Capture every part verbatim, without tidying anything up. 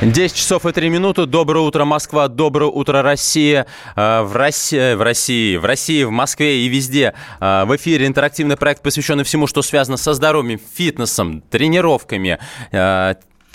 десять часов и три минуты. Доброе утро, Москва. Доброе утро, Россия. В России, в России, в России, в Москве и везде. В эфире интерактивный проект, посвященный всему, что связано со здоровьем, фитнесом, тренировками.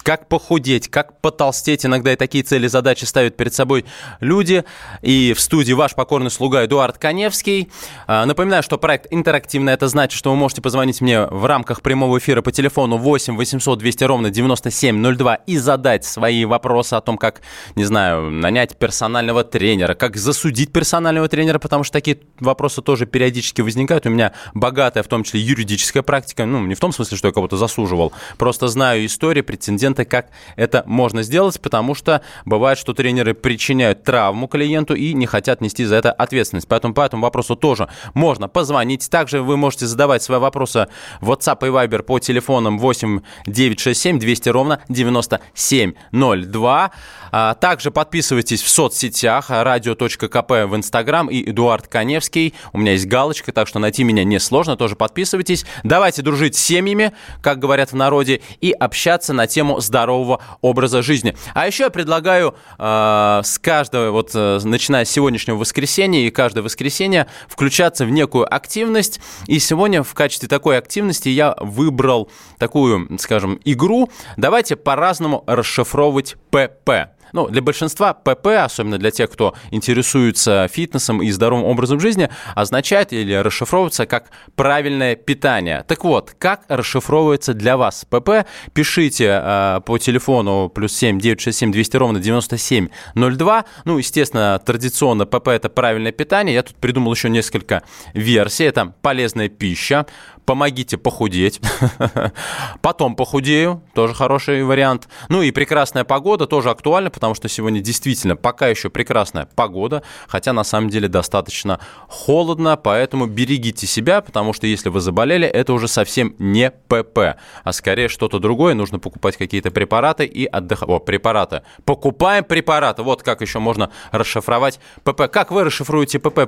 Как похудеть, как потолстеть. Иногда и такие цели, задачи ставят перед собой люди. И в студии ваш покорный слуга Эдуард Каневский. Напоминаю, что проект интерактивный. Это значит, что вы можете позвонить мне в рамках прямого эфира по телефону восемь восемьсот двести ровно девяносто семь ноль два и задать свои вопросы о том, как, не знаю, нанять персонального тренера, как засудить персонального тренера, потому что такие вопросы тоже периодически возникают. У меня богатая, в том числе, юридическая практика. Ну, не в том смысле, что я кого-то засуживал. Просто знаю истории претендентов, как это можно сделать, потому что бывает, что тренеры причиняют травму клиенту и не хотят нести за это ответственность. Поэтому по этому вопросу тоже можно позвонить. Также вы можете задавать свои вопросы в WhatsApp и Viber по телефонам восемь девятьсот шестьдесят семь двести ровно девяносто семь ноль два. Также подписывайтесь в соцсетях радио точка ка пэ в Инстаграм и Эдуард Каневский. У меня есть галочка, так что найти меня несложно. Тоже подписывайтесь. Давайте дружить с семьями, как говорят в народе, и общаться на тему здорового образа жизни. А еще я предлагаю э, с каждого, вот э, начиная с сегодняшнего воскресенья и каждое воскресенье включаться в некую активность. И сегодня в качестве такой активности я выбрал такую, скажем, игру. Давайте по-разному расшифровывать пэ пэ. Ну, для большинства пэ пэ, особенно для тех, кто интересуется фитнесом и здоровым образом жизни, означает или расшифровывается как правильное питание. Так вот, как расшифровывается для вас пэ пэ? Пишите э, по телефону плюс семь девятьсот шестьдесят семь двести ровно девяносто семь ноль два. Ну, естественно, традиционно пэ пэ – это правильное питание. Я тут придумал еще несколько версий. Это полезная пища. Помогите похудеть. Потом похудею. Тоже хороший вариант. Ну и прекрасная погода. Тоже актуально, потому что сегодня действительно пока еще прекрасная погода. Хотя на самом деле достаточно холодно. Поэтому берегите себя, потому что если вы заболели, это уже совсем не пэ пэ. А скорее что-то другое. Нужно покупать какие-то препараты и отдыхать. О, препараты. Покупаем препараты. Вот как еще можно расшифровать пэ пэ. Как вы расшифруете пэ пэ?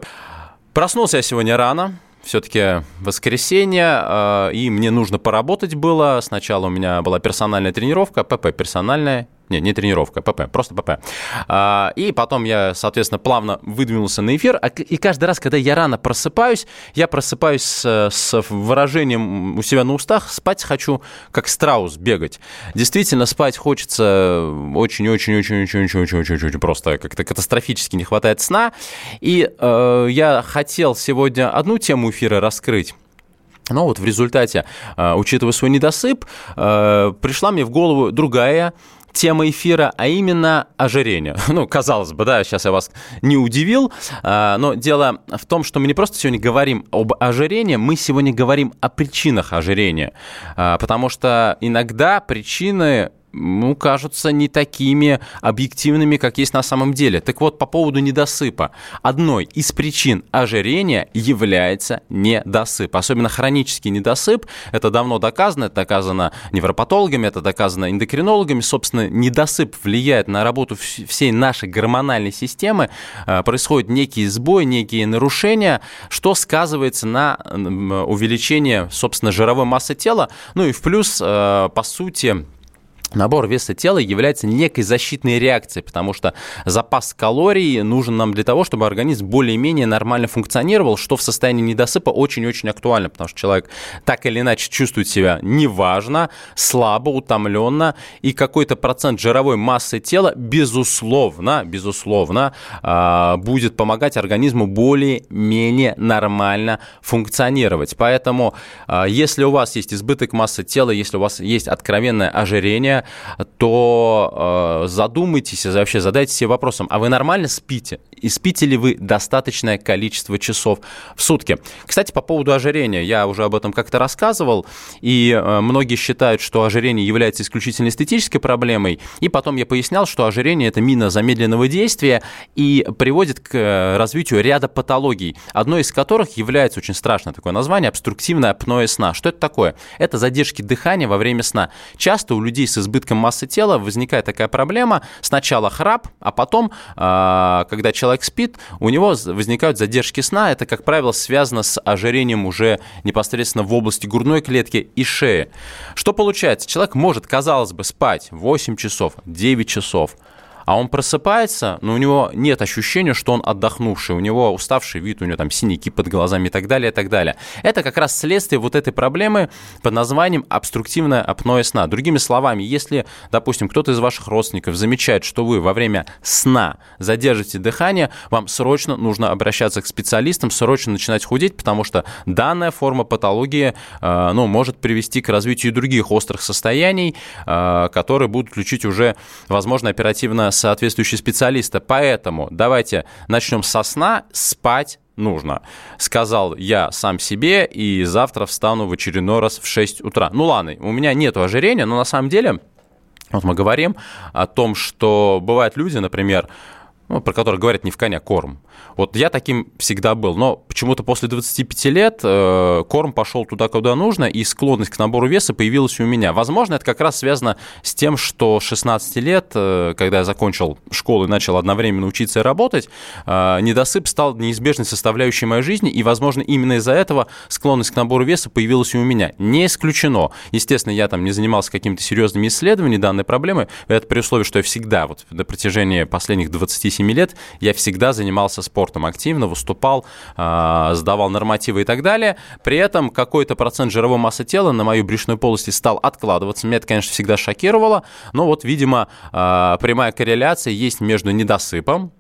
Проснулся я сегодня рано. Все-таки воскресенье, и мне нужно поработать было. Сначала у меня была персональная тренировка, пэ пэ персональная. Не, не тренировка, пэ пэ, просто пэ пэ. И потом я, соответственно, плавно выдвинулся на эфир. И каждый раз, когда я рано просыпаюсь, я просыпаюсь с, с выражением у себя на устах «спать хочу, как страус, бегать». Действительно, спать хочется очень-очень-очень-очень-очень-очень-очень-очень просто. Как-то катастрофически не хватает сна. И э, я хотел сегодня одну тему эфира раскрыть. Но вот в результате, э, учитывая свой недосып, э, пришла мне в голову другая тема эфира, а именно ожирение. Ну, казалось бы, да, сейчас я вас не удивил, но дело в том, что мы не просто сегодня говорим об ожирении, мы сегодня говорим о причинах ожирения, потому что иногда причины, ну, кажутся не такими объективными, как есть на самом деле. Так вот, по поводу недосыпа. Одной из причин ожирения является недосып. Особенно хронический недосып. Это давно доказано. Это доказано невропатологами, это доказано эндокринологами. Собственно, недосып влияет на работу всей нашей гормональной системы. Происходят некие сбои, некие нарушения, что сказывается на увеличении, собственно, жировой массы тела. Ну и в плюс, по сути, набор веса тела является некой защитной реакцией, потому что запас калорий нужен нам для того, чтобы организм более-менее нормально функционировал, что в состоянии недосыпа очень-очень актуально, потому что человек так или иначе чувствует себя неважно, слабо, утомленно, и какой-то процент жировой массы тела, безусловно, безусловно, будет помогать организму более-менее нормально функционировать. Поэтому, если у вас есть избыток массы тела, если у вас есть откровенное ожирение, то э, задумайтесь, вообще задайте себе вопросом, а вы нормально спите? и спите ли вы достаточное количество часов в сутки. Кстати, по поводу ожирения. Я уже об этом как-то рассказывал, и многие считают, что ожирение является исключительно эстетической проблемой, и потом я пояснял, что ожирение – это мина замедленного действия и приводит к развитию ряда патологий, одной из которых является очень страшное такое название – обструктивное апноэ сна. Что это такое? Это задержки дыхания во время сна. Часто у людей с избытком массы тела возникает такая проблема – сначала храп, а потом, когда человек спит, у него возникают задержки сна. Это, как правило, связано с ожирением уже непосредственно в области грудной клетки и шеи. Что получается? Человек может, казалось бы, спать восемь часов, девять часов, а он просыпается, но у него нет ощущения, что он отдохнувший, у него уставший вид, у него там синяки под глазами и так далее, и так далее. Это как раз следствие вот этой проблемы под названием обструктивное апноэ сна. Другими словами, если, допустим, кто-то из ваших родственников замечает, что вы во время сна задержите дыхание, вам срочно нужно обращаться к специалистам, срочно начинать худеть, потому что данная форма патологии, э, ну, может привести к развитию других острых состояний, э, которые будут лечить уже, возможно, оперативно соответствующие специалисты. Поэтому давайте начнем со сна. Спать нужно. Сказал я сам себе, и завтра встану в очередной раз в шесть утра. Ну ладно, у меня нет ожирения, но на самом деле, вот мы говорим о том, что бывают люди, например, ну, про которые говорят не в коня корм. Вот я таким всегда был, но почему-то после двадцати пяти лет э, корм пошел туда, куда нужно, и склонность к набору веса появилась у меня. Возможно, это как раз связано с тем, что с шестнадцати лет, э, когда я закончил школу и начал одновременно учиться и работать, э, недосып стал неизбежной составляющей моей жизни, и, возможно, именно из-за этого склонность к набору веса появилась и у меня. Не исключено. Естественно, я там не занимался какими-то серьезными исследованиями данной проблемы, это при условии, что я всегда, вот на протяжении последних двадцати семи лет я всегда занимался спортом активно, выступал, сдавал нормативы и так далее. При этом какой-то процент жировой массы тела на мою брюшную полость стал откладываться. Меня это, конечно, всегда шокировало, но вот, видимо, прямая корреляция есть между недосыпом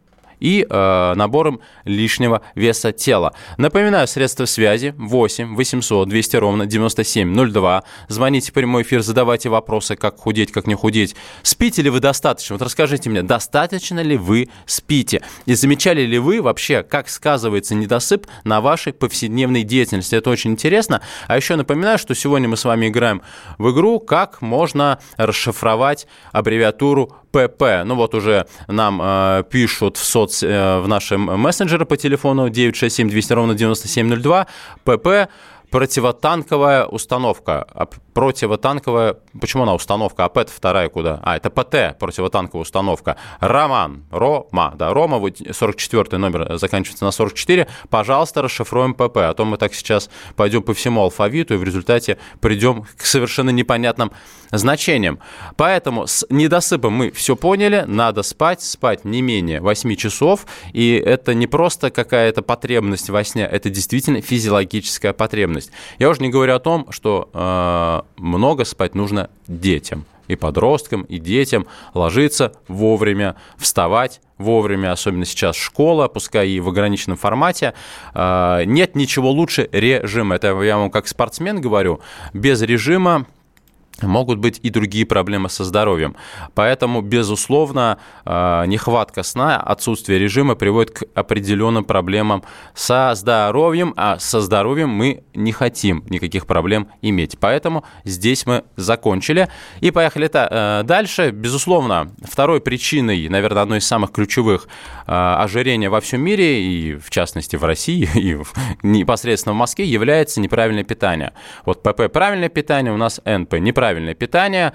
и э, набором лишнего веса тела. Напоминаю, средства связи восемь восемьсот двести ровно девяносто семь ноль два. Звоните в прямой эфир, задавайте вопросы, как худеть, как не худеть. Спите ли вы достаточно? Вот расскажите мне, достаточно ли вы спите? И замечали ли вы вообще, как сказывается недосып на вашей повседневной деятельности? Это очень интересно. А еще напоминаю, что сегодня мы с вами играем в игру, как можно расшифровать аббревиатуру пэ пэ. Ну вот уже нам э, пишут в соц в нашем мессенджере по телефону девять шесть семь двести ровно девяносто семь ноль два. пэ пэ – противотанковая установка. А противотанковая… Почему она установка? А ПЭТ вторая куда? А, это ПТ – противотанковая установка. Роман. Рома. Да, Рома, сорок четвёртый номер, заканчивается на сорок четыре. Пожалуйста, расшифруем пэ пэ. А то мы так сейчас пойдем по всему алфавиту и в результате придем к совершенно непонятным значением. Поэтому с недосыпом мы все поняли, надо спать, спать не менее восьми часов, и это не просто какая-то потребность во сне, это действительно физиологическая потребность. Я уже не говорю о том, что э, много спать нужно детям, и подросткам, и детям, ложиться вовремя, вставать вовремя, особенно сейчас школа, пускай и в ограниченном формате, э, нет ничего лучше режима. Это я вам как спортсмен говорю, без режима могут быть и другие проблемы со здоровьем. Поэтому, безусловно, нехватка сна, отсутствие режима приводит к определенным проблемам со здоровьем, а со здоровьем мы не хотим никаких проблем иметь. Поэтому здесь мы закончили. И поехали дальше. Безусловно, второй причиной, наверное, одной из самых ключевых ожирения во всем мире, и в частности в России, и непосредственно в Москве, является неправильное питание. Вот пэ пэ – правильное питание, у нас эн пэ – неправильное. Правильное питание.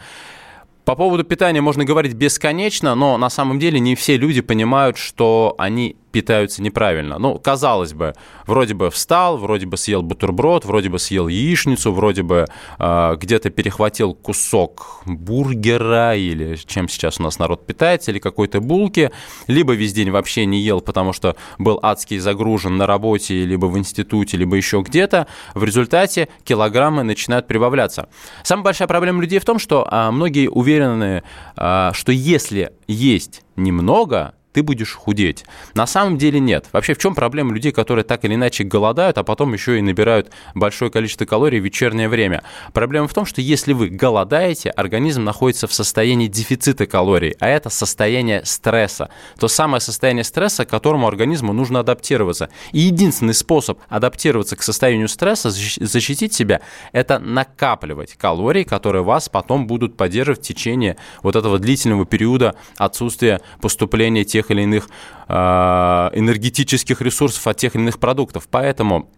По поводу питания можно говорить бесконечно, но на самом деле не все люди понимают, что они питаются неправильно. Ну, казалось бы, вроде бы встал, вроде бы съел бутерброд, вроде бы съел яичницу, вроде бы э, где-то перехватил кусок бургера или чем сейчас у нас народ питается, или какой-то булки, либо весь день вообще не ел, потому что был адски загружен на работе, либо в институте, либо еще где-то. В результате килограммы начинают прибавляться. Самая большая проблема людей в том, что э, многие уверены, э, что если есть немного, ты будешь худеть. На самом деле нет. Вообще, в чем проблема людей, которые так или иначе голодают, а потом еще и набирают большое количество калорий в вечернее время? Проблема в том, что если вы голодаете, организм находится в состоянии дефицита калорий, а это состояние стресса. То самое состояние стресса, к которому организму нужно адаптироваться. И единственный способ адаптироваться к состоянию стресса, защитить себя, это накапливать калории, которые вас потом будут поддерживать в течение вот этого длительного периода отсутствия поступления тех или иных э, энергетических ресурсов от тех или иных продуктов. Поэтому,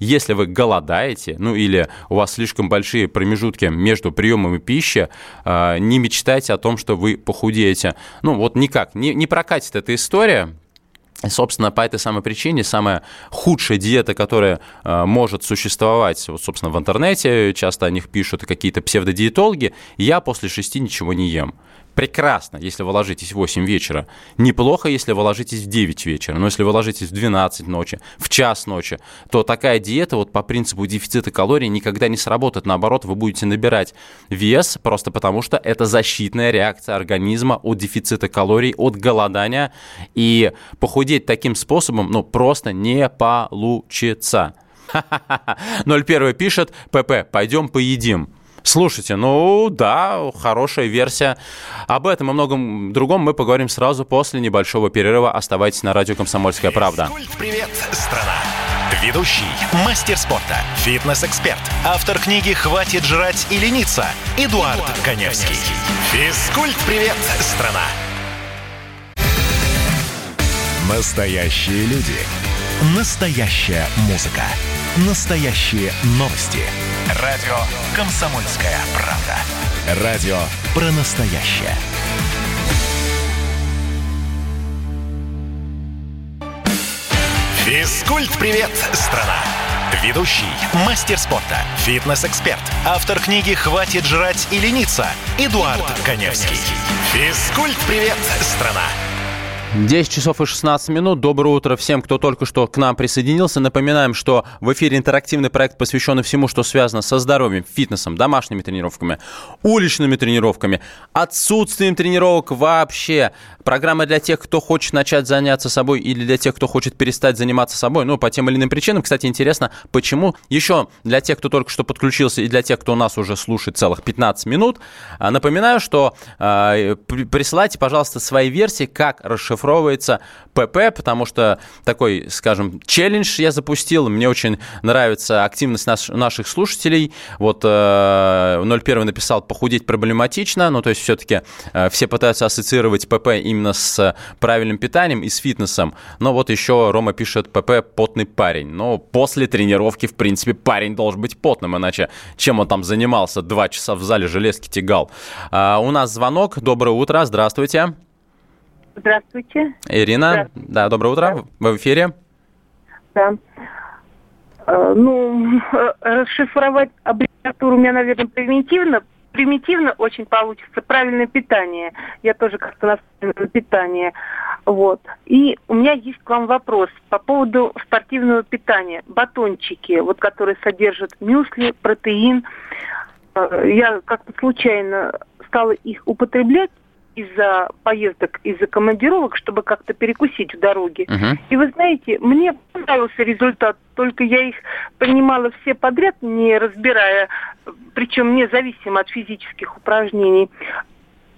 если вы голодаете, ну или у вас слишком большие промежутки между приемами пищи, э, не мечтайте о том, что вы похудеете. Ну вот никак, не, не прокатит эта история. Собственно, по этой самой причине самая худшая диета, которая э, может существовать, вот, собственно, в интернете, часто о них пишут какие-то псевдодиетологи, я после шести ничего не ем. Прекрасно, если вы ложитесь в восемь вечера. Неплохо, если вы ложитесь в девять вечера. Но если вы ложитесь в двенадцать ночи, в час ночи, то такая диета вот по принципу дефицита калорий никогда не сработает. Наоборот, вы будете набирать вес просто потому, что это защитная реакция организма от дефицита калорий, от голодания. И похудеть таким способом, ну, просто не получится. ноль один пишет, ПП, пойдем поедим. Слушайте, ну да, хорошая версия. Об этом и многом другом мы поговорим сразу после небольшого перерыва. Оставайтесь на радио «Комсомольская правда». Физкульт-привет, страна. Ведущий, мастер спорта, фитнес-эксперт, автор книги «Хватит жрать и лениться» Эдуард, Эдуард Каневский. Физкульт-привет, страна. Настоящие люди. Настоящая музыка. Настоящие новости. Радио «Комсомольская правда». Радио про настоящее. Физкульт-привет, страна! Ведущий, мастер спорта, фитнес-эксперт, автор книги «Хватит жрать и лениться» Эдуард, Эдуард Каневский. Физкульт-привет, страна! десять часов и шестнадцать минут. Доброе утро всем, кто только что к нам присоединился. Напоминаем, что в эфире интерактивный проект, посвященный всему, что связано со здоровьем, фитнесом, домашними тренировками, уличными тренировками, отсутствием тренировок вообще. Программа для тех, кто хочет начать заняться собой или для тех, кто хочет перестать заниматься собой, ну, по тем или иным причинам. Кстати, интересно, почему. Еще для тех, кто только что подключился, и для тех, кто нас уже слушает целых пятнадцать минут, напоминаю, что э, присылайте, пожалуйста, свои версии, как расшифровать Шифровывается ПП, потому что такой, скажем, челлендж я запустил. Мне очень нравится активность наш, наших слушателей. Вот э, ноль один написал «похудеть проблематично». Ну, то есть все-таки э, все пытаются ассоциировать ПП именно с правильным питанием и с фитнесом. Но вот еще Рома пишет «ПП потный парень». Но после тренировки, в принципе, парень должен быть потным, иначе чем он там занимался? Два часа в зале железки тягал. Э, у нас звонок. Доброе утро. Здравствуйте. Здравствуйте. Ирина, Здравствуйте. Да, доброе утро, вы в эфире. Да. Э, ну, расшифровать аббревиатуру у меня, наверное, примитивно. Примитивно очень получится. Правильное питание. Я тоже как-то настроена на питание. Вот. И у меня есть к вам вопрос по поводу спортивного питания. Батончики, вот, которые содержат мюсли, протеин. Э, я как-то случайно стала их употреблять из-за поездок, из-за командировок, чтобы как-то перекусить в дороге. Uh-huh. И вы знаете, мне понравился результат, только я их принимала все подряд, не разбирая, причем независимо от физических упражнений.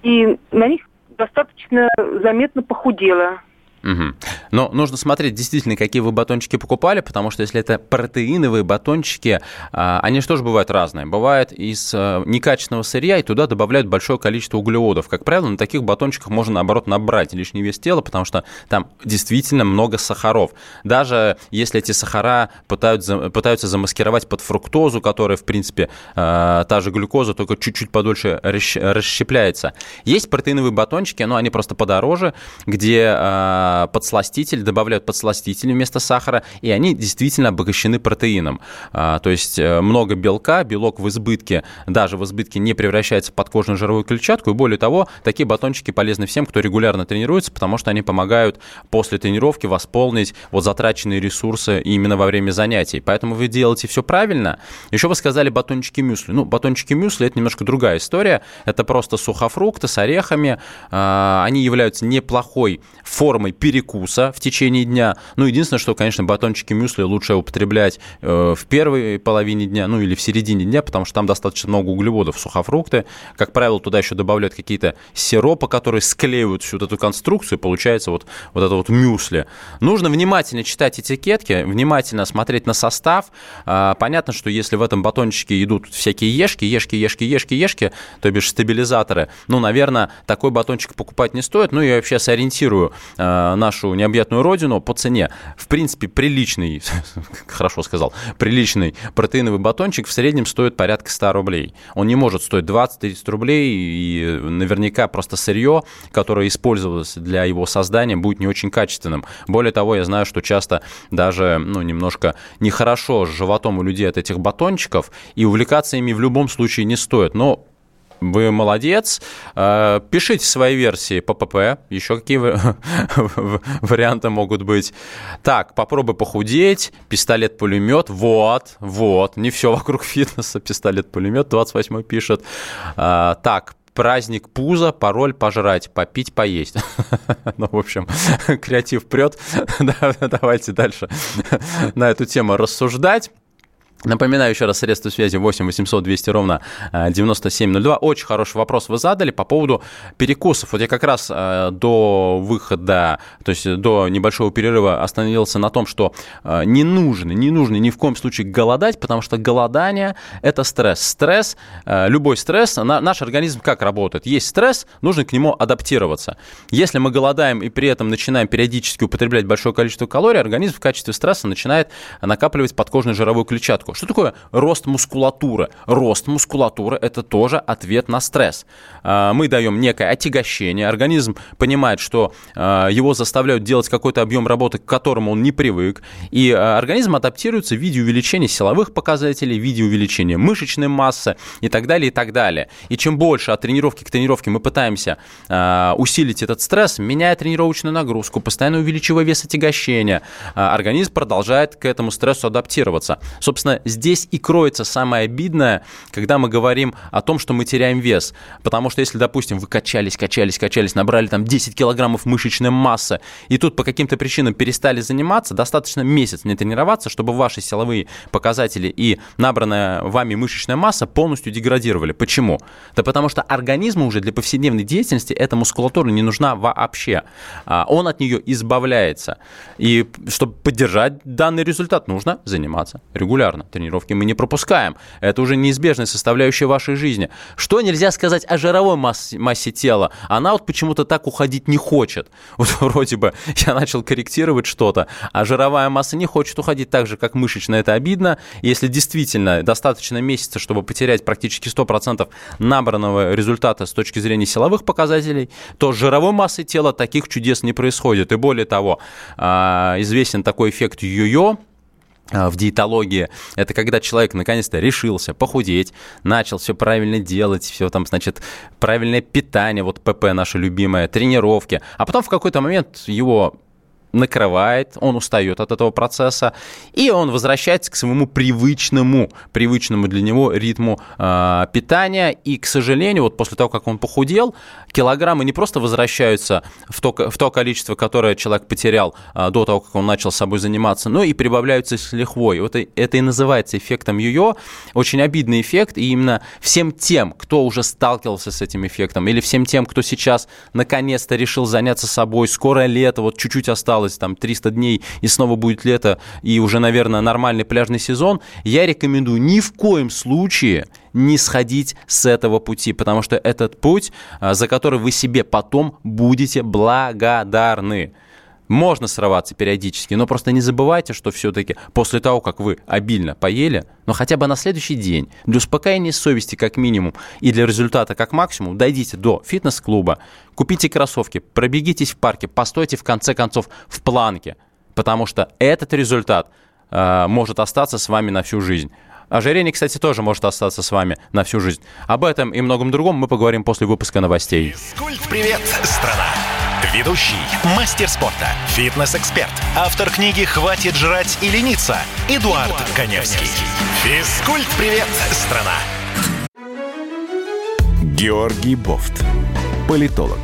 И на них достаточно заметно похудела. Угу. Но нужно смотреть действительно, какие вы батончики покупали, потому что если это протеиновые батончики, они же тоже бывают разные. Бывают из некачественного сырья, и туда добавляют большое количество углеводов. Как правило, на таких батончиках можно, наоборот, набрать лишний вес тела, потому что там действительно много сахаров. Даже если эти сахара пытаются, пытаются замаскировать под фруктозу, которая, в принципе, та же глюкоза, только чуть-чуть подольше расщепляется. Есть протеиновые батончики, но они просто подороже, где подсластитель, добавляют подсластители вместо сахара, и они действительно обогащены протеином. То есть много белка, белок в избытке, даже в избытке не превращается в подкожную жировую клетчатку, и более того, такие батончики полезны всем, кто регулярно тренируется, потому что они помогают после тренировки восполнить вот затраченные ресурсы именно во время занятий. Поэтому вы делаете все правильно. Еще вы сказали батончики мюсли. Ну, батончики мюсли – это немножко другая история. Это просто сухофрукты с орехами. Они являются неплохой формой перекуса в течение дня. Ну, единственное, что, конечно, батончики мюсли лучше употреблять в первой половине дня, ну, или в середине дня, потому что там достаточно много углеводов. Сухофрукты, как правило, туда еще добавляют какие-то сиропы, которые склеивают всю эту конструкцию, и получается вот, вот это вот мюсли. Нужно внимательно читать этикетки, внимательно смотреть на состав. Понятно, что если в этом батончике идут всякие ешки, ешки, ешки, ешки, ешки, то бишь стабилизаторы, ну, наверное, такой батончик покупать не стоит. Ну, я вообще сориентирую нашу необъятную родину по цене. В принципе, приличный, хорошо сказал, приличный протеиновый батончик в среднем стоит порядка сто рублей. Он не может стоить двадцать-тридцать рублей, и наверняка просто сырье, которое использовалось для его создания, будет не очень качественным. Более того, я знаю, что часто даже, ну, немножко нехорошо с животом у людей от этих батончиков, и увлекаться ими в любом случае не стоит. Но вы молодец. Пишите свои версии по ПП. Еще какие варианты могут быть? Так, попробуй похудеть. Пистолет-пулемет. Вот, вот. Не все вокруг фитнеса. Пистолет-пулемет. двадцать восьмой пишет. Так, праздник пуза, пароль пожрать, попить, поесть. Ну, в общем, креатив прет. Давайте дальше на эту тему рассуждать. Напоминаю еще раз средства связи восемь восемьсот двести ровно девяносто семь ноль два. Очень хороший вопрос вы задали по поводу перекусов. Вот я как раз до выхода, то есть до небольшого перерыва остановился на том, что не нужно, не нужно ни в коем случае голодать, потому что голодание – это стресс. Стресс, любой стресс, наш организм как работает? Есть стресс, нужно к нему адаптироваться. Если мы голодаем и при этом начинаем периодически употреблять большое количество калорий, организм в качестве стресса начинает накапливать подкожную жировую клетчатку. Что такое рост мускулатуры? Рост мускулатуры – это тоже ответ на стресс. Мы даем некое отягощение, организм понимает, что его заставляют делать какой-то объем работы, к которому он не привык, и организм адаптируется в виде увеличения силовых показателей, в виде увеличения мышечной массы и так далее, и так далее. И чем больше от тренировки к тренировке мы пытаемся усилить этот стресс, меняя тренировочную нагрузку, постоянно увеличивая вес отягощения, организм продолжает к этому стрессу адаптироваться. Собственно, здесь и кроется самое обидное, когда мы говорим о том, что мы теряем вес. Потому что если, допустим, вы качались, качались, качались, набрали там десять килограммов мышечной массы, и тут по каким-то причинам перестали заниматься, достаточно месяц не тренироваться, чтобы ваши силовые показатели и набранная вами мышечная масса полностью деградировали. Почему? Да потому что организму уже для повседневной деятельности эта мускулатура не нужна вообще. Он от нее избавляется. И чтобы поддержать данный результат, нужно заниматься регулярно. Тренировки мы не пропускаем. Это уже неизбежная составляющая вашей жизни. Что нельзя сказать о жировой массе, массе тела? Она вот почему-то так уходить не хочет. Вот вроде бы я начал корректировать что-то, а жировая масса не хочет уходить так же, как мышечная. Это обидно. Если действительно достаточно месяца, чтобы потерять практически сто процентов набранного результата с точки зрения силовых показателей, то с жировой массой тела таких чудес не происходит. И более того, известен такой эффект йо-йо, в диетологии. Это когда человек наконец-то решился похудеть, начал все правильно делать, все там, значит, правильное питание, вот ПП наше любимое, тренировки, а потом в какой-то момент его накрывает, он устает от этого процесса, и он возвращается к своему привычному, привычному для него ритму э, питания. И, к сожалению, вот после того, как он похудел, килограммы не просто возвращаются в то, в то количество, которое человек потерял э, до того, как он начал собой заниматься, но и прибавляются с лихвой. Вот это и называется эффектом йо-йо. Очень обидный эффект, и именно всем тем, кто уже сталкивался с этим эффектом, или всем тем, кто сейчас наконец-то решил заняться собой, скоро лето, вот чуть-чуть осталось, там триста дней, и снова будет лето, и уже, наверное, нормальный пляжный сезон, я рекомендую ни в коем случае не сходить с этого пути, потому что этот путь, за который вы себе потом будете благодарны. Можно срываться периодически, но просто не забывайте, что все-таки после того, как вы обильно поели, но хотя бы на следующий день, для успокоения совести как минимум и для результата как максимум, дойдите до фитнес-клуба, купите кроссовки, пробегитесь в парке, постойте в конце концов в планке, потому что этот результат э, может остаться с вами на всю жизнь. Ожирение, кстати, тоже может остаться с вами на всю жизнь. Об этом и многом другом мы поговорим после выпуска новостей. Физкульт-привет, страна! Ведущий, мастер спорта, фитнес-эксперт, автор книги «Хватит жрать и лениться» Эдуард, Эдуард Каневский. Физкульт-привет, страна! Георгий Бофт. Политолог,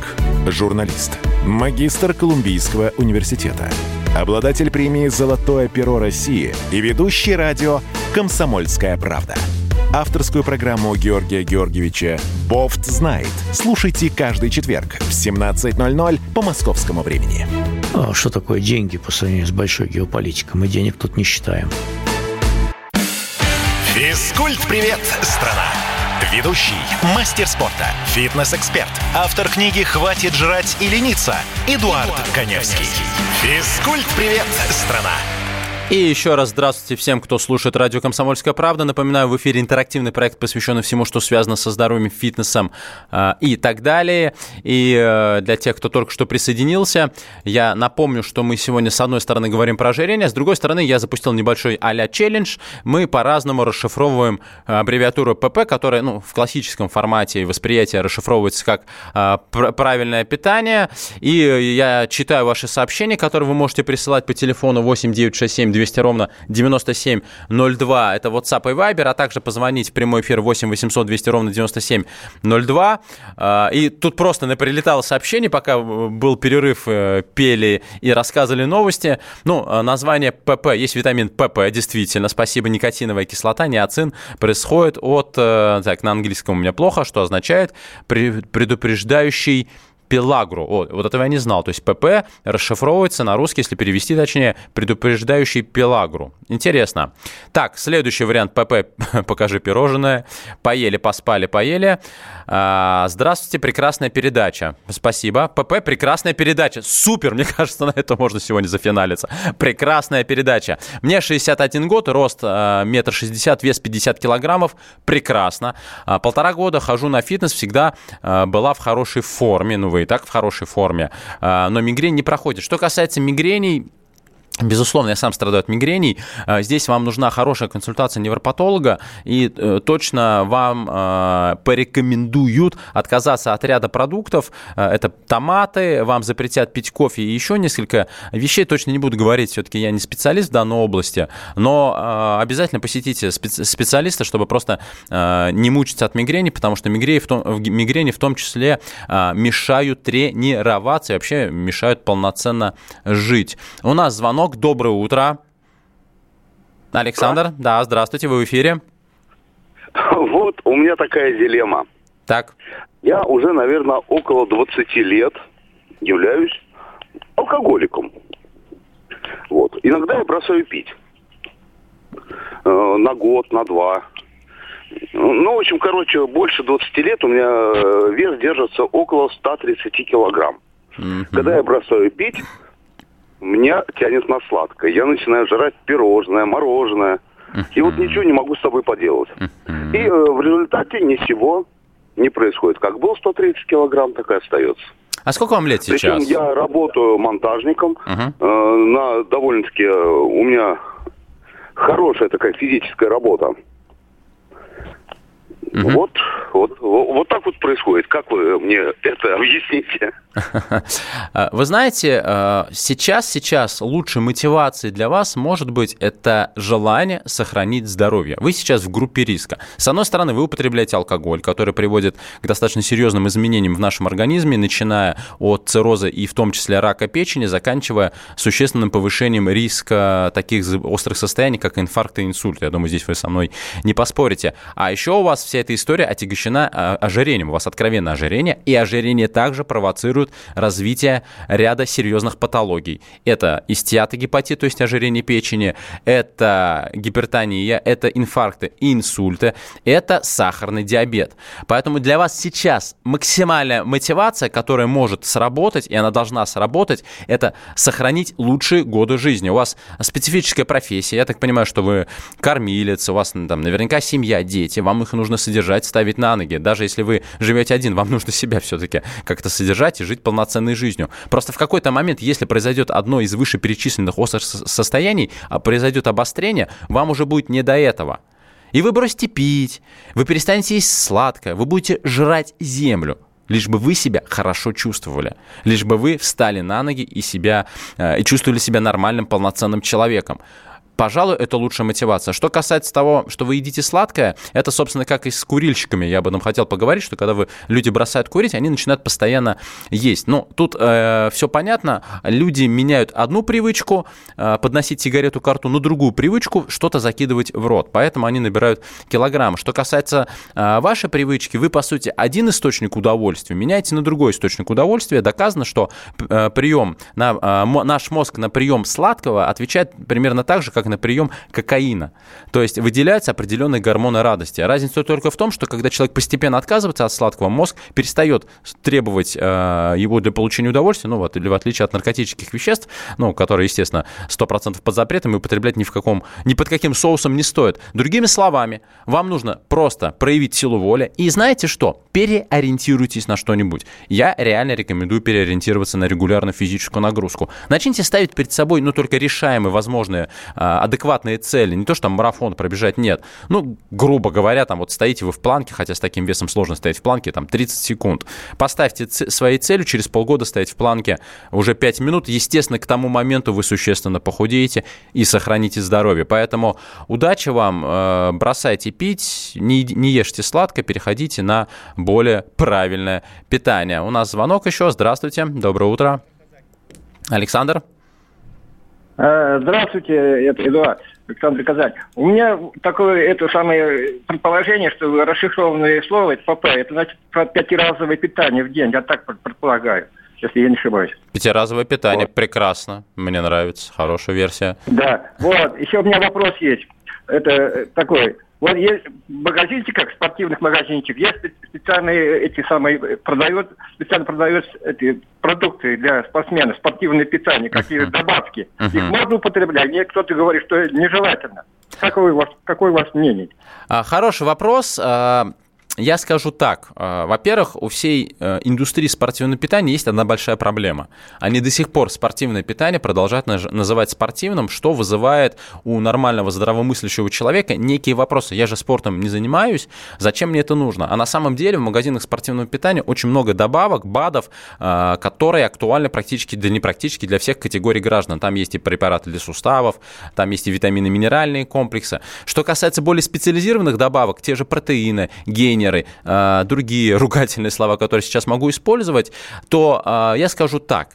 журналист, магистр Колумбийского университета, обладатель премии «Золотое перо России» и ведущий радио «Комсомольская правда». Авторскую программу Георгия Георгиевича «Бофт знает». Слушайте каждый четверг в семнадцать ноль ноль по московскому времени. А что такое деньги по сравнению с большой геополитикой? Мы денег тут не считаем. Физкульт-привет, страна! Ведущий, мастер спорта, фитнес-эксперт, автор книги «Хватит жрать и лениться» Эдуард, Эдуард Каневский. Физкульт-привет, страна! И еще раз здравствуйте всем, кто слушает радио «Комсомольская правда». Напоминаю, в эфире интерактивный проект, посвященный всему, что связано со здоровьем, фитнесом э, и так далее. И э, для тех, кто только что присоединился, я напомню, что мы сегодня, с одной стороны, говорим про ожирение, с другой стороны, я запустил небольшой а-ля челлендж. Мы по-разному расшифровываем аббревиатуру пэ пэ, которая ну, в классическом формате восприятия расшифровывается как э, правильное питание. И я читаю ваши сообщения, которые вы можете присылать по телефону восемь девятьсот шестьдесят семь двести ровно девяносто семь ноль два, это WhatsApp и Viber, а также позвонить в прямой эфир восемь восемьсот двести ровно девяносто семь ноль два. И тут просто наприлетало сообщение, пока был перерыв, пели и рассказывали новости. Ну, название пэ пэ, есть витамин пэ пэ, действительно, спасибо, никотиновая кислота, ниацин, происходит от, так, на английском у меня плохо, что означает предупреждающий пелагру. О, вот этого я не знал. То есть пэ пэ расшифровывается на русский, если перевести точнее, предупреждающий пелагру. Интересно. Так, следующий вариант пэ пэ. Покажи пирожное. Поели, поспали, поели. А, здравствуйте, прекрасная передача. Спасибо. пэ пэ, прекрасная передача. Супер, мне кажется, на это можно сегодня зафиналиться. Прекрасная передача. Мне шестьдесят один год, рост метр шестьдесят, вес пятьдесят килограммов. Прекрасно. А, полтора года хожу на фитнес, всегда а, была в хорошей форме. Ну, и так в хорошей форме, но мигрень не проходит. Что касается мигрений, безусловно, я сам страдаю от мигрений. Здесь вам нужна хорошая консультация невропатолога, и точно вам порекомендуют отказаться от ряда продуктов. Это томаты, вам запретят пить кофе и еще несколько вещей. Точно не буду говорить, все-таки я не специалист в данной области, но обязательно посетите специалиста, чтобы просто не мучиться от мигрени, потому что мигрени в том, мигрени в том числе мешают тренироваться и вообще мешают полноценно жить. У нас звонок. Доброе утро. Александр, да, здравствуйте, вы в эфире. Вот у меня такая дилемма. Так. Я уже, наверное, около двадцати лет являюсь алкоголиком. Вот. Иногда я бросаю пить. На год, на два. Ну, в общем, короче, больше двадцати лет у меня вес держится около ста тридцати килограмм. Mm-hmm. Когда я бросаю пить, меня тянет на сладкое. Я начинаю жрать пирожное, мороженое. Uh-huh. И вот ничего не могу с собой поделать. Uh-huh. И э, в результате ничего не происходит. Как был сто тридцать килограмм, так и остается. А сколько вам лет сейчас? Причем я работаю монтажником. Uh-huh. Э, на довольно-таки э, у меня хорошая такая физическая работа. Угу. Вот, вот, вот так вот происходит. Как вы мне это объясните? Вы знаете, сейчас, сейчас лучшей мотивацией для вас может быть это желание сохранить здоровье. Вы сейчас в группе риска. С одной стороны, вы употребляете алкоголь, который приводит к достаточно серьезным изменениям в нашем организме, начиная от цирроза и в том числе рака печени, заканчивая существенным повышением риска таких острых состояний, как инфаркт и инсульт. Я думаю, здесь вы со мной не поспорите. А еще у вас вся эта история отягощена ожирением. У вас откровенное ожирение, и ожирение также провоцирует способствует развитию ряда серьезных патологий. Это истиатогепатит, то есть ожирение печени, это гипертония, это инфаркты и инсульты, это сахарный диабет. Поэтому для вас сейчас максимальная мотивация, которая может сработать, и она должна сработать, это сохранить лучшие годы жизни. У вас специфическая профессия, я так понимаю, что вы кормилец, у вас там наверняка семья, дети, вам их нужно содержать, ставить на ноги. Даже если вы живете один, вам нужно себя все-таки как-то содержать и жить полноценной жизнью. Просто в какой-то момент, если произойдет одно из вышеперечисленных острых состояний, произойдет обострение, вам уже будет не до этого. И вы бросите пить, вы перестанете есть сладкое, вы будете жрать землю. Лишь бы вы себя хорошо чувствовали, лишь бы вы встали на ноги и, себя, и чувствовали себя нормальным, полноценным человеком. Пожалуй, это лучшая мотивация. Что касается того, что вы едите сладкое, это, собственно, как и с курильщиками. Я об этом хотел поговорить, что когда вы, люди бросают курить, они начинают постоянно есть. Но тут э, все понятно. Люди меняют одну привычку, э, подносить сигарету к рту, на другую привычку, что-то закидывать в рот. Поэтому они набирают килограмм. Что касается э, вашей привычки, вы, по сути, один источник удовольствия меняете на другой источник удовольствия. Доказано, что э, прием на, э, наш мозг на прием сладкого отвечает примерно так же, как на прием кокаина. То есть выделяются определенные гормоны радости. Разница только в том, что когда человек постепенно отказывается от сладкого, мозг перестает требовать э, его для получения удовольствия, ну, вот, или в отличие от наркотических веществ, ну, которые, естественно, сто процентов под запретом, и употреблять ни в каком, ни под каким соусом не стоит. Другими словами, вам нужно просто проявить силу воли и, знаете что, переориентируйтесь на что-нибудь. Я реально рекомендую переориентироваться на регулярную физическую нагрузку. Начните ставить перед собой, ну, только решаемые возможные э, адекватные цели, не то, что там марафон пробежать, нет. Ну, грубо говоря, там вот стоите вы в планке, хотя с таким весом сложно стоять в планке, там тридцать секунд. Поставьте ц- своей целью через полгода стоять в планке уже пять минут. Естественно, к тому моменту вы существенно похудеете и сохраните здоровье. Поэтому удачи вам, э- бросайте пить, не, не ешьте сладко, переходите на более правильное питание. У нас звонок еще. Здравствуйте, доброе утро. Александр? Здравствуйте, это Эдуард, Александр Казак. У меня такое это самое предположение, что расшифрованное слово это ПП, это значит пятиразовое питание в день, я так предполагаю, если я не ошибаюсь. Пятиразовое питание, вот. Прекрасно, мне нравится, хорошая версия. Да, вот, еще у меня вопрос есть, это такой, вот есть в магазинчиках, спортивных магазинчиках, есть специальные эти самые, продают, специально продают эти продукты для спортсменов, спортивное питание, какие-то добавки. Их можно употреблять? Нет, кто-то говорит, что это нежелательно. Какое у вас, какое у вас мнение? А, хороший вопрос. А... Я скажу так. Во-первых, у всей индустрии спортивного питания есть одна большая проблема. Они до сих пор спортивное питание продолжают называть спортивным, что вызывает у нормального здравомыслящего человека некие вопросы. Я же спортом не занимаюсь, зачем мне это нужно? А на самом деле в магазинах спортивного питания очень много добавок, БАДов, которые актуальны практически, да не практически, для всех категорий граждан. Там есть и препараты для суставов, там есть и витамины, минеральные комплексы. Что касается более специализированных добавок, те же протеины, гейнеры, другие ругательные слова, которые сейчас могу использовать, то я скажу так.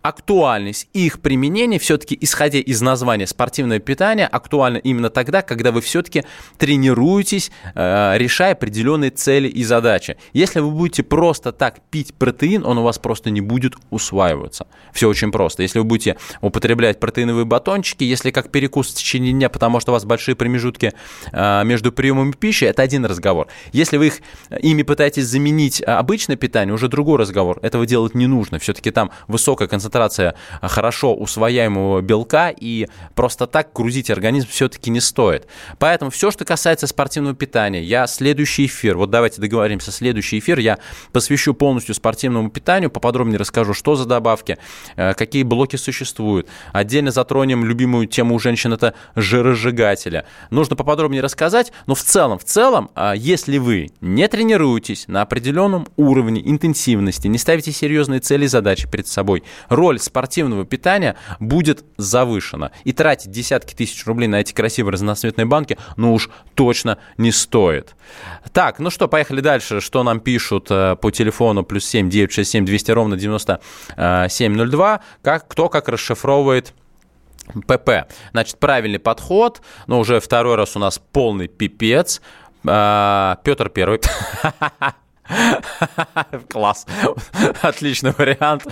Актуальность их применения все-таки, исходя из названия спортивное питание, актуальна именно тогда, когда вы все-таки тренируетесь, решая определенные цели и задачи. Если вы будете просто так пить протеин, он у вас просто не будет усваиваться. Все очень просто. Если вы будете употреблять протеиновые батончики, если как перекус в течение дня, потому что у вас большие промежутки между приемами пищи, это один разговор. Если вы их, ими пытаетесь заменить обычное питание, уже другой разговор. Этого делать не нужно. Все-таки там высокая концентрация хорошо усвояемого белка, и просто так грузить организм все-таки не стоит. Поэтому все, что касается спортивного питания, я следующий эфир, вот давайте договоримся, следующий эфир я посвящу полностью спортивному питанию, поподробнее расскажу, что за добавки, какие блоки существуют. Отдельно затронем любимую тему у женщин, это жиросжигатели. Нужно поподробнее рассказать, но в целом, в целом, если вы не тренируетесь на определенном уровне интенсивности, не ставите серьезные цели и задачи перед собой, роль спортивного питания будет завышена. И тратить десятки тысяч рублей на эти красивые разноцветные банки, ну уж точно не стоит. Так, ну что, поехали дальше. Что нам пишут по телефону плюс семь девятьсот шестьдесят семь двести ровно девяносто семь ноль два. Как, кто как расшифровывает ПП. Значит, правильный подход. Но уже второй раз у нас полный пипец. Петр Первый. Класс. Отличный вариант.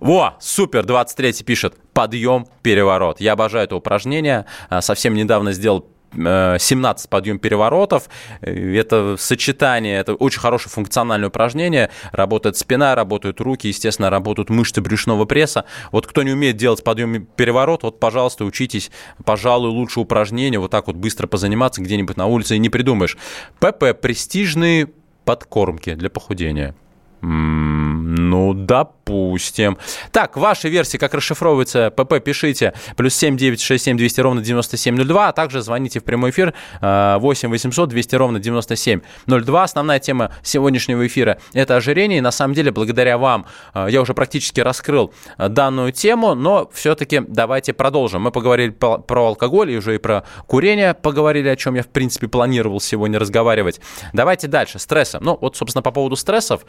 Во, супер, двадцать третий пишет. Подъем, переворот. Я обожаю это упражнение. Совсем недавно сделал семнадцать подъем переворотов. Это сочетание, это очень хорошее функциональное упражнение. Работает спина, работают руки, естественно, работают мышцы брюшного пресса. Вот кто не умеет делать подъем переворот, вот, пожалуйста, учитесь. Пожалуй, лучше упражнение вот так вот быстро позаниматься где-нибудь на улице и не придумаешь. ПП. Престижные подкормки для похудения. М-м, ну, допустим. Так, ваши версии, как расшифровывается ПП, пишите. Плюс семь девятьсот шестьдесят семь двести ровно девяносто семь ноль два. А также звоните в прямой эфир восемь восемьсот двести ровно девяносто семь ноль два. Основная тема сегодняшнего эфира – это ожирение. И на самом деле, благодаря вам я уже практически раскрыл данную тему. Но все-таки давайте продолжим. Мы поговорили про алкоголь и уже и про курение поговорили, о чем я, в принципе, планировал сегодня разговаривать. Давайте дальше. Стрессы. Ну, вот, собственно, по поводу стрессов.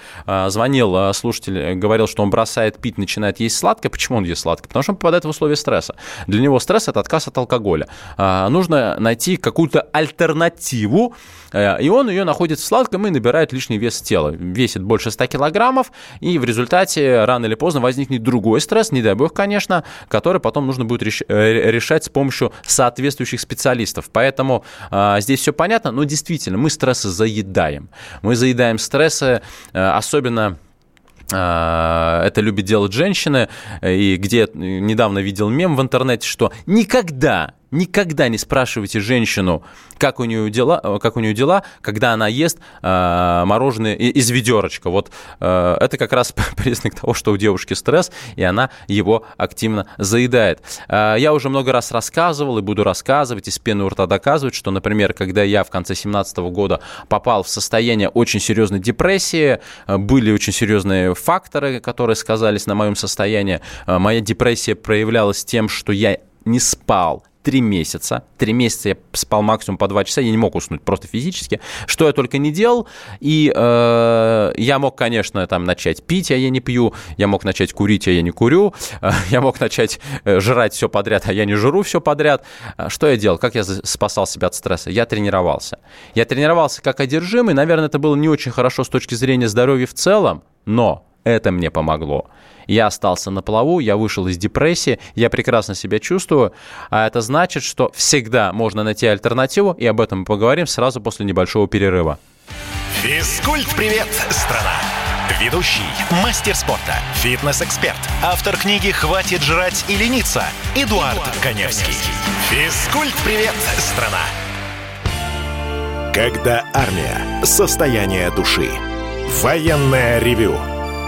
Звонил слушатель, говорил, что он бросает пить, начинает есть сладкое. Почему он ест сладкое? Потому что он попадает в условия стресса. Для него стресс – это отказ от алкоголя. Нужно найти какую-то альтернативу, и он ее находит в сладком и набирает лишний вес тела. Весит больше ста килограммов, и в результате рано или поздно возникнет другой стресс, не дай бог, конечно, который потом нужно будет решать с помощью соответствующих специалистов. Поэтому здесь все понятно, но действительно мы стрессы заедаем. Мы заедаем стрессы, особенно Особенно это любят делать женщины, и где недавно видел мем в интернете, что никогда, никогда не спрашивайте женщину, как у нее дела, как у нее дела, когда она ест мороженое из ведерочка. Вот это как раз признак того, что у девушки стресс, и она его активно заедает. Я уже много раз рассказывал и буду рассказывать, из пены у рта доказывать, что, например, когда я в конце две тысячи семнадцатого года попал в состояние очень серьезной депрессии, были очень серьезные факторы, которые сказались на моем состоянии. Моя депрессия проявлялась тем, что я не спал. Три месяца. Три месяца я спал максимум по два часа, я не мог уснуть просто физически. Что я только не делал. И э, я мог, конечно, там начать пить, а я не пью. Я мог начать курить, а я не курю. Я мог начать жрать все подряд, а я не жру все подряд. Что я делал? Как я спасал себя от стресса? Я тренировался. Я тренировался как одержимый. Наверное, это было не очень хорошо с точки зрения здоровья в целом, но это мне помогло. Я остался на плаву, я вышел из депрессии, я прекрасно себя чувствую. А это значит, что всегда можно найти альтернативу, и об этом мы поговорим сразу после небольшого перерыва. Физкульт-привет, страна! Ведущий, мастер спорта, фитнес-эксперт, автор книги «Хватит жрать и лениться» Эдуард, Эдуард Каневский. Физкульт-привет, страна! Когда армия. Состояние души. Военное ревю.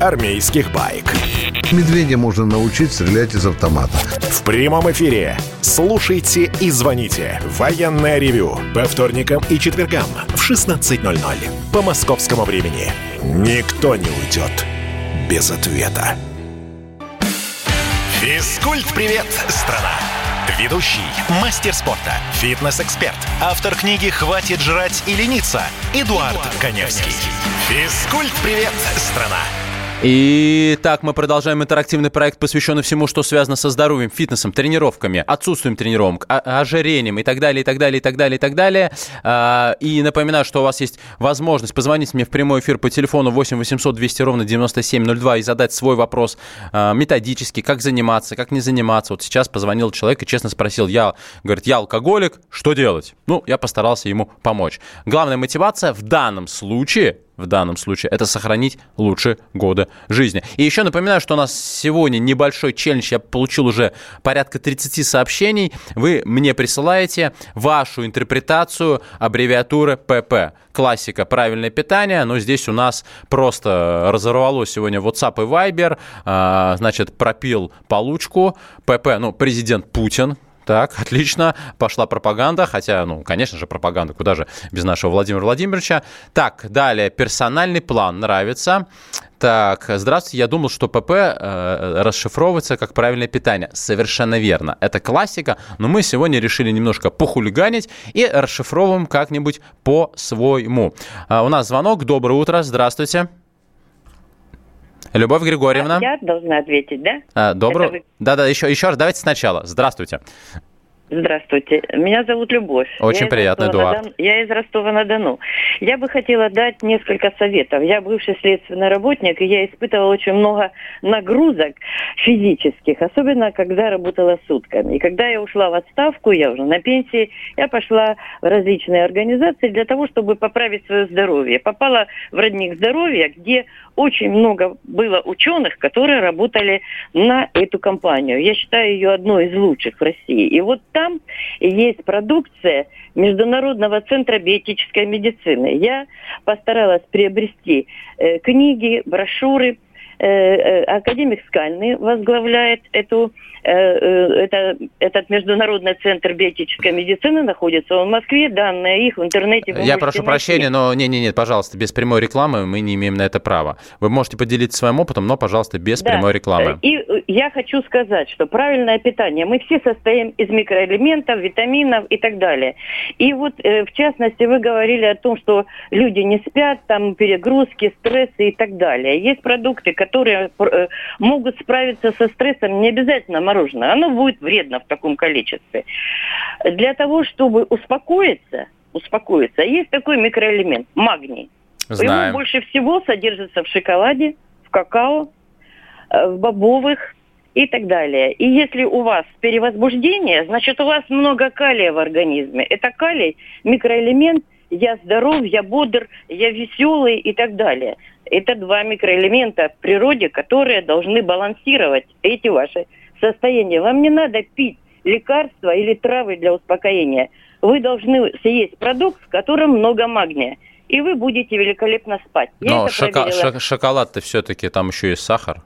армейских баек. Медведя можно научить стрелять из автомата. В прямом эфире. Слушайте и звоните. Военное ревю. По вторникам и четвергам в шестнадцать ноль ноль. По московскому времени. Никто не уйдет без ответа. Физкульт-привет, страна! Ведущий, мастер спорта, фитнес-эксперт, автор книги «Хватит жрать и лениться» Эдуард, Эдуард Каневский. Физкульт-привет, страна! Итак, мы продолжаем интерактивный проект, посвященный всему, что связано со здоровьем, фитнесом, тренировками, отсутствием тренировок, ожирением и так далее, и так далее, и так далее, и так далее. И напоминаю, что у вас есть возможность позвонить мне в прямой эфир по телефону восемь восемьсот двести ровно девяносто семь ноль два и задать свой вопрос методически, как заниматься, как не заниматься. Вот сейчас позвонил человек и честно спросил, я, говорит, я алкоголик, что делать? Ну, я постарался ему помочь. Главная мотивация в данном случае... В данном случае это сохранить лучшие годы жизни. И еще напоминаю, что у нас сегодня небольшой челлендж. Я получил уже порядка тридцати сообщений. Вы мне присылаете вашу интерпретацию аббревиатуры ПП. Классика, правильное питание. Но здесь у нас просто разорвалось сегодня WhatsApp и Viber. Значит, пропил получку. ПП, ну, президент Путин. Так, отлично, пошла пропаганда, хотя, ну, конечно же, пропаганда, куда же без нашего Владимира Владимировича. Так, далее, персональный план, нравится. Так, здравствуйте, я думал, что ПП э, расшифровывается как правильное питание. Совершенно верно, это классика, но мы сегодня решили немножко похулиганить и расшифровываем как-нибудь по-своему. А, у нас звонок, доброе утро, здравствуйте. Любовь Григорьевна. Я должна ответить, да? А, добрый... вы... Да-да, еще, еще раз, давайте сначала. Здравствуйте. Здравствуйте, меня зовут Любовь. Очень я приятно, Эдуард. Я из Ростова-на-Дону. Я бы хотела дать несколько советов. Я бывший следственный работник, и я испытывала очень много нагрузок физических, особенно когда работала сутками. И когда я ушла в отставку, я уже на пенсии, я пошла в различные организации для того, чтобы поправить свое здоровье. Попала в родник здоровья, где очень много было ученых, которые работали на эту компанию. Я считаю ее одной из лучших в России. И вот там Там есть продукция Международного центра биотической медицины. Я постаралась приобрести э, книги, брошюры. Э, э, Академик Скальный возглавляет эту, э, э, это, этот Международный центр биотической медицины. Находится он в Москве. Данные их в интернете. Я прошу найти. прощения, но не, не, не, пожалуйста, без прямой рекламы, мы не имеем на это права. Вы можете поделиться своим опытом, но, пожалуйста, без да. прямой рекламы. И я хочу сказать, что правильное питание, мы все состоим из микроэлементов, витаминов и так далее. И вот, э, в частности, вы говорили о том, что люди не спят, там перегрузки, стрессы и так далее. Есть продукты, которые э, могут справиться со стрессом, не обязательно мороженое, оно будет вредно в таком количестве. Для того, чтобы успокоиться, успокоиться, есть такой микроэлемент, магний. Знаем. Его больше всего содержится в шоколаде, в какао, в бобовых и так далее. И если у вас перевозбуждение, значит, у вас много калия в организме. Это калий, микроэлемент, я здоров, я бодр, я веселый и так далее. Это два микроэлемента в природе, которые должны балансировать эти ваши состояния. Вам не надо пить лекарства или травы для успокоения. Вы должны съесть продукт, в котором много магния. И вы будете великолепно спать. Но шока- шо- шоколад-то все-таки, там еще есть сахар.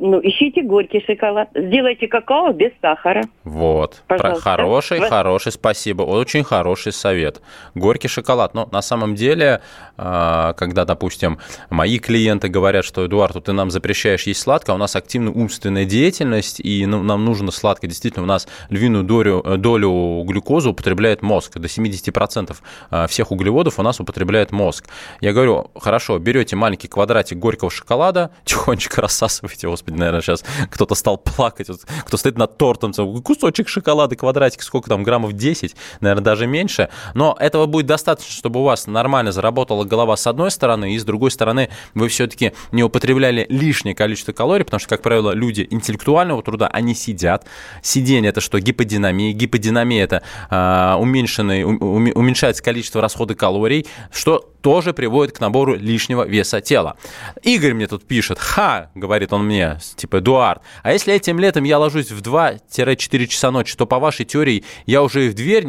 Ну, ищите горький шоколад. Сделайте какао без сахара. Вот. Пожалуйста. Хороший, хороший, спасибо. Очень хороший совет. Горький шоколад. Но на самом деле, когда, допустим, мои клиенты говорят, что, Эдуард, ты нам запрещаешь есть сладкое, у нас активная умственная деятельность, и нам нужно сладкое. Действительно, у нас львиную долю, долю глюкозы употребляет мозг. До семьдесят процентов всех углеводов у нас употребляет мозг. Я говорю, хорошо, берете маленький квадратик горького шоколада, тихонечко рассасываете. Господи, наверное, сейчас кто-то стал плакать, кто стоит над тортом, кусочек шоколада, квадратик, сколько там, граммов десять, наверное, даже меньше, но этого будет достаточно, чтобы у вас нормально заработала голова с одной стороны, и с другой стороны вы все-таки не употребляли лишнее количество калорий, потому что, как правило, люди интеллектуального труда, они сидят, сидение – это что? Гиподинамия, гиподинамия – это э, уменьшенный, ум, уменьшается количество расхода калорий, что тоже приводит к набору лишнего веса тела. Игорь мне тут пишет, ха, говорит он мне, типа, Эдуард, а если этим летом я ложусь в два-четыре часа ночи, то по вашей теории я уже и в дверь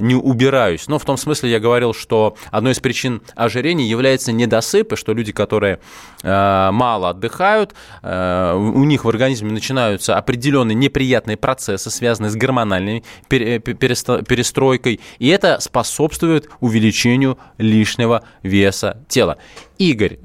не убираюсь. Ну, в том смысле я говорил, что одной из причин ожирения является недосып, и что люди, которые э, мало отдыхают, э, у них в организме начинаются определенные неприятные процессы, связанные с гормональной перестройкой, и это способствует увеличению лишнего веса тела. Игорь,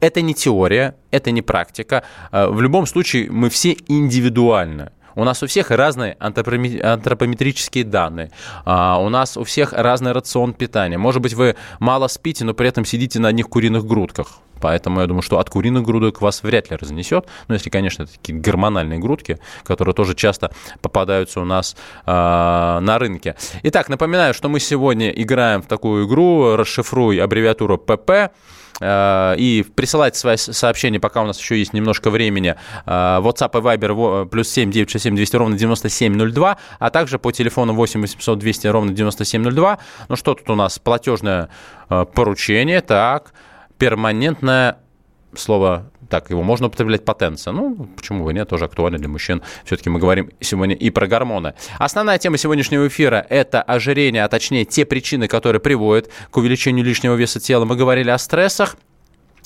это не теория, это не практика. В любом случае, мы все индивидуальны. У нас у всех разные антропометрические данные. А у нас у всех разный рацион питания. Может быть, вы мало спите, но при этом сидите на одних куриных грудках. Поэтому я думаю, что от куриных грудок вас вряд ли разнесет. Ну, если, конечно, это такие гормональные грудки, которые тоже часто попадаются у нас э, на рынке. Итак, напоминаю, что мы сегодня играем в такую игру «Расшифруй аббревиатуру ПП». И присылайте свои сообщения, пока у нас еще есть немножко времени. WhatsApp и Viber плюс семь девятьсот шестьдесят семь двести ровно девяносто семь ноль два, а также по телефону восемь восемьсот двести ровно девяносто семь ноль два. Ну что тут у нас? Платежное поручение, так, перманентное слово, так, его можно употреблять, потенция. Ну, почему бы нет, тоже актуально для мужчин. Все-таки мы говорим сегодня и про гормоны. Основная тема сегодняшнего эфира – это ожирение, а точнее те причины, которые приводят к увеличению лишнего веса тела. Мы говорили о стрессах.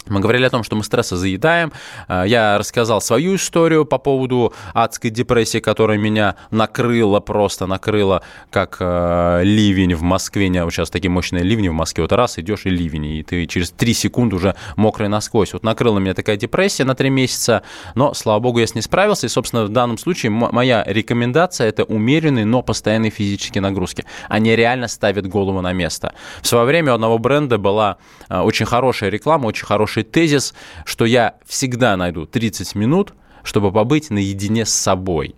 Мы говорили о том, что мы стресса заедаем. Я рассказал свою историю по поводу адской депрессии, которая меня накрыла, просто накрыла, как э, ливень в Москве. Вот сейчас такие мощные ливни в Москве. Вот раз, идешь и ливень, и ты через три секунды уже мокрый насквозь. Вот накрыла меня такая депрессия на три месяца, но, слава богу, я с ней справился. И, собственно, в данном случае м- моя рекомендация – это умеренные, но постоянные физические нагрузки. Они реально ставят голову на место. В свое время у одного бренда была э, очень хорошая реклама, очень хорошая тезис, что я всегда найду тридцать минут, чтобы побыть наедине с собой.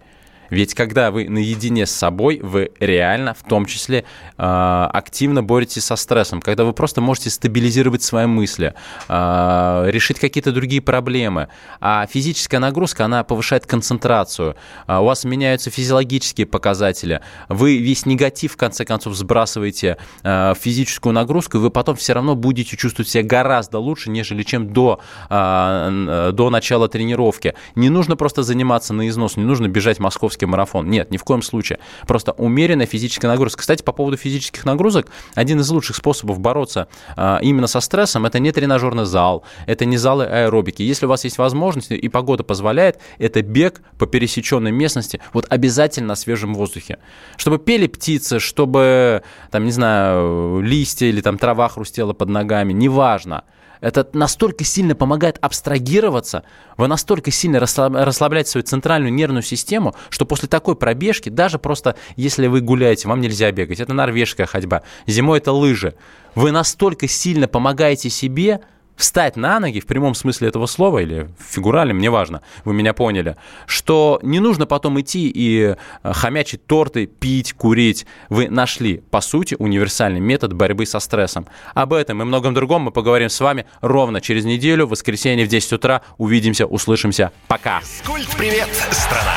Ведь когда вы наедине с собой, вы реально, в том числе, активно боретесь со стрессом, когда вы просто можете стабилизировать свои мысли, решить какие-то другие проблемы. А физическая нагрузка, она повышает концентрацию, у вас меняются физиологические показатели, вы весь негатив, в конце концов, сбрасываете в физическую нагрузку, и вы потом все равно будете чувствовать себя гораздо лучше, нежели чем до, до начала тренировки. Не нужно просто заниматься на износ, не нужно бежать московский марафон. Нет, ни в коем случае. Просто умеренная физическая нагрузка. Кстати, по поводу физических нагрузок, один из лучших способов бороться а, именно со стрессом, это не тренажерный зал, это не залы аэробики. Если у вас есть возможность и погода позволяет, это бег по пересеченной местности, вот обязательно на свежем воздухе. Чтобы пели птицы, чтобы, там, не знаю, листья или там трава хрустела под ногами, неважно. Это настолько сильно помогает абстрагироваться, вы настолько сильно расслабляете свою центральную нервную систему, что после такой пробежки, даже просто если вы гуляете, вам нельзя бегать, это норвежская ходьба, зимой это лыжи, вы настолько сильно помогаете себе встать на ноги, в прямом смысле этого слова, или фигуральном, неважно, вы меня поняли, что не нужно потом идти и хомячить торты, пить, курить. Вы нашли, по сути, универсальный метод борьбы со стрессом. Об этом и многом другом мы поговорим с вами ровно через неделю, в воскресенье в десять утра. Увидимся, услышимся. Пока! Физкульт-привет, страна!